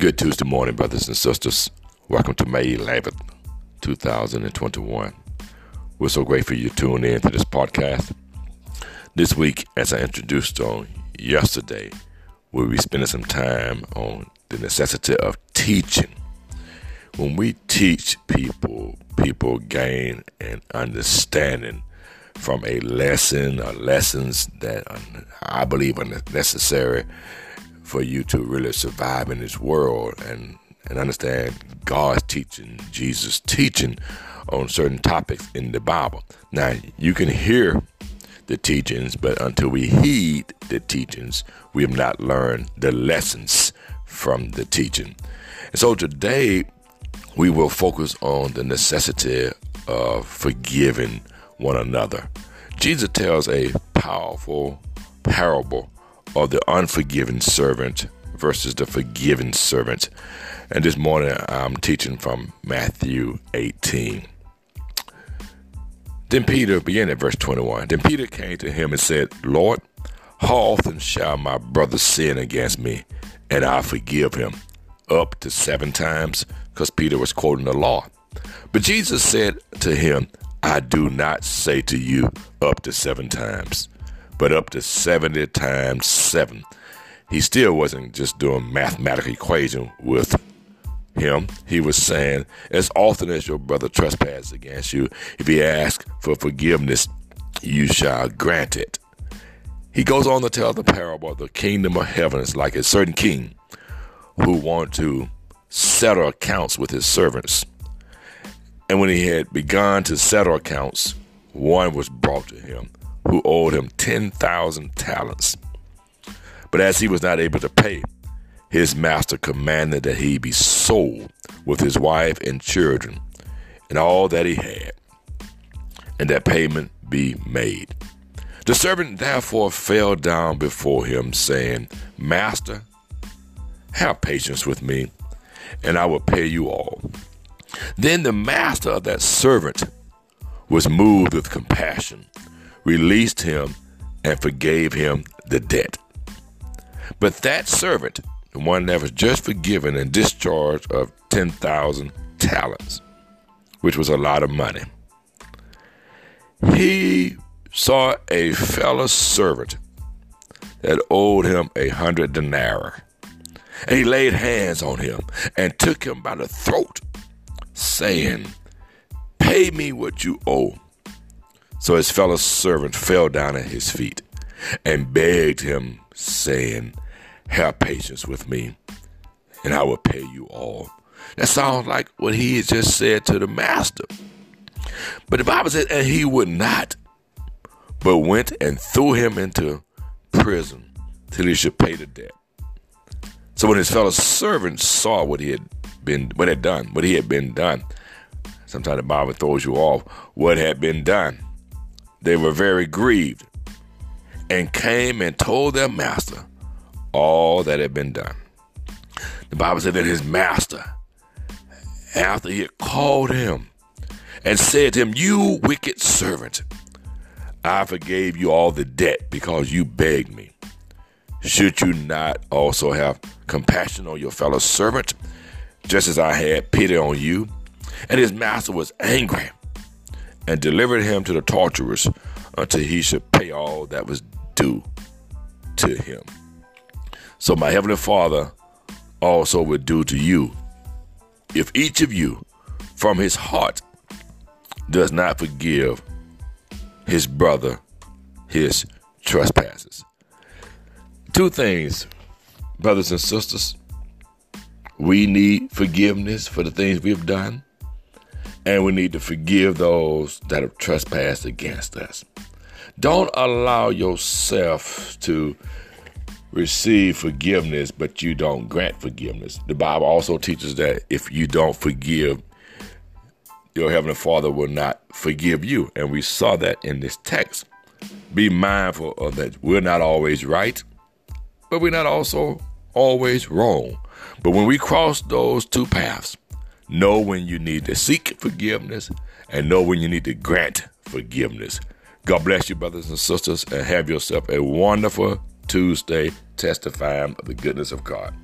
Good Tuesday morning, brothers and sisters. Welcome to May 11th, 2021. We're so grateful you tuned in to this podcast. This week, as I introduced on yesterday, we'll be spending some time on the necessity of teaching. When we teach people, people gain an understanding from a lesson or lessons that I believe are necessary for you to really survive in this world and understand God's teaching, Jesus' teaching on certain topics in the Bible. Now, you can hear the teachings, but until we heed the teachings, we have not learned the lessons from the teaching. And so today, we will focus on the necessity of forgiving one another. Jesus tells a powerful parable of the unforgiving servant versus the forgiving servant. And this morning I'm teaching from Matthew 18. Then Peter, began at verse 21. Then Peter came to him and said, Lord, how often shall my brother sin against me and I forgive him? Up to 7 times? Because Peter was quoting the law. But Jesus said to him, I do not say to you up to 7 times. But up to 70 times 7. He still wasn't just doing mathematical equation with him. He was saying, as often as your brother trespasses against you, if he asks for forgiveness, you shall grant it. He goes on to tell the parable of the kingdom of heaven is like a certain king who wanted to settle accounts with his servants. And when he had begun to settle accounts, one was brought to him who owed him 10,000 talents. But as he was not able to pay, his master commanded that he be sold with his wife and children and all that he had, and that payment be made. The servant therefore fell down before him, saying, Master, have patience with me, and I will pay you all. Then the master of that servant was moved with compassion, released him, and forgave him the debt. But that servant, the one that was just forgiven and discharged of 10,000 talents, which was a lot of money, he saw a fellow servant that owed him 100 denarii. And he laid hands on him and took him by the throat, saying, Pay me what you owe. So his fellow servant fell down at his feet and begged him, saying, Have patience with me, and I will pay you all. That sounds like what he had just said to the master. But the Bible said, and he would not, but went and threw him into prison till he should pay the debt. So when his fellow servants saw what had been done, sometimes the Bible throws you off, what had been done, they were very grieved and came and told their master all that had been done. The Bible said that his master, after he had called him and said to him, You wicked servant, I forgave you all the debt because you begged me. Should you not also have compassion on your fellow servant, just as I had pity on you? And his master was angry and delivered him to the torturers until he should pay all that was due to him. So my heavenly Father also would do to you if each of you from his heart does not forgive his brother his trespasses. 2 things, brothers and sisters. We need forgiveness for the things we've done. And we need to forgive those that have trespassed against us. Don't allow yourself to receive forgiveness, but you don't grant forgiveness. The Bible also teaches that if you don't forgive, your heavenly Father will not forgive you. And we saw that in this text. Be mindful of that. We're not always right, but we're not also always wrong. But when we cross those 2 paths, know when you need to seek forgiveness and know when you need to grant forgiveness. God bless you, brothers and sisters, and have yourself a wonderful Tuesday testifying of the goodness of God.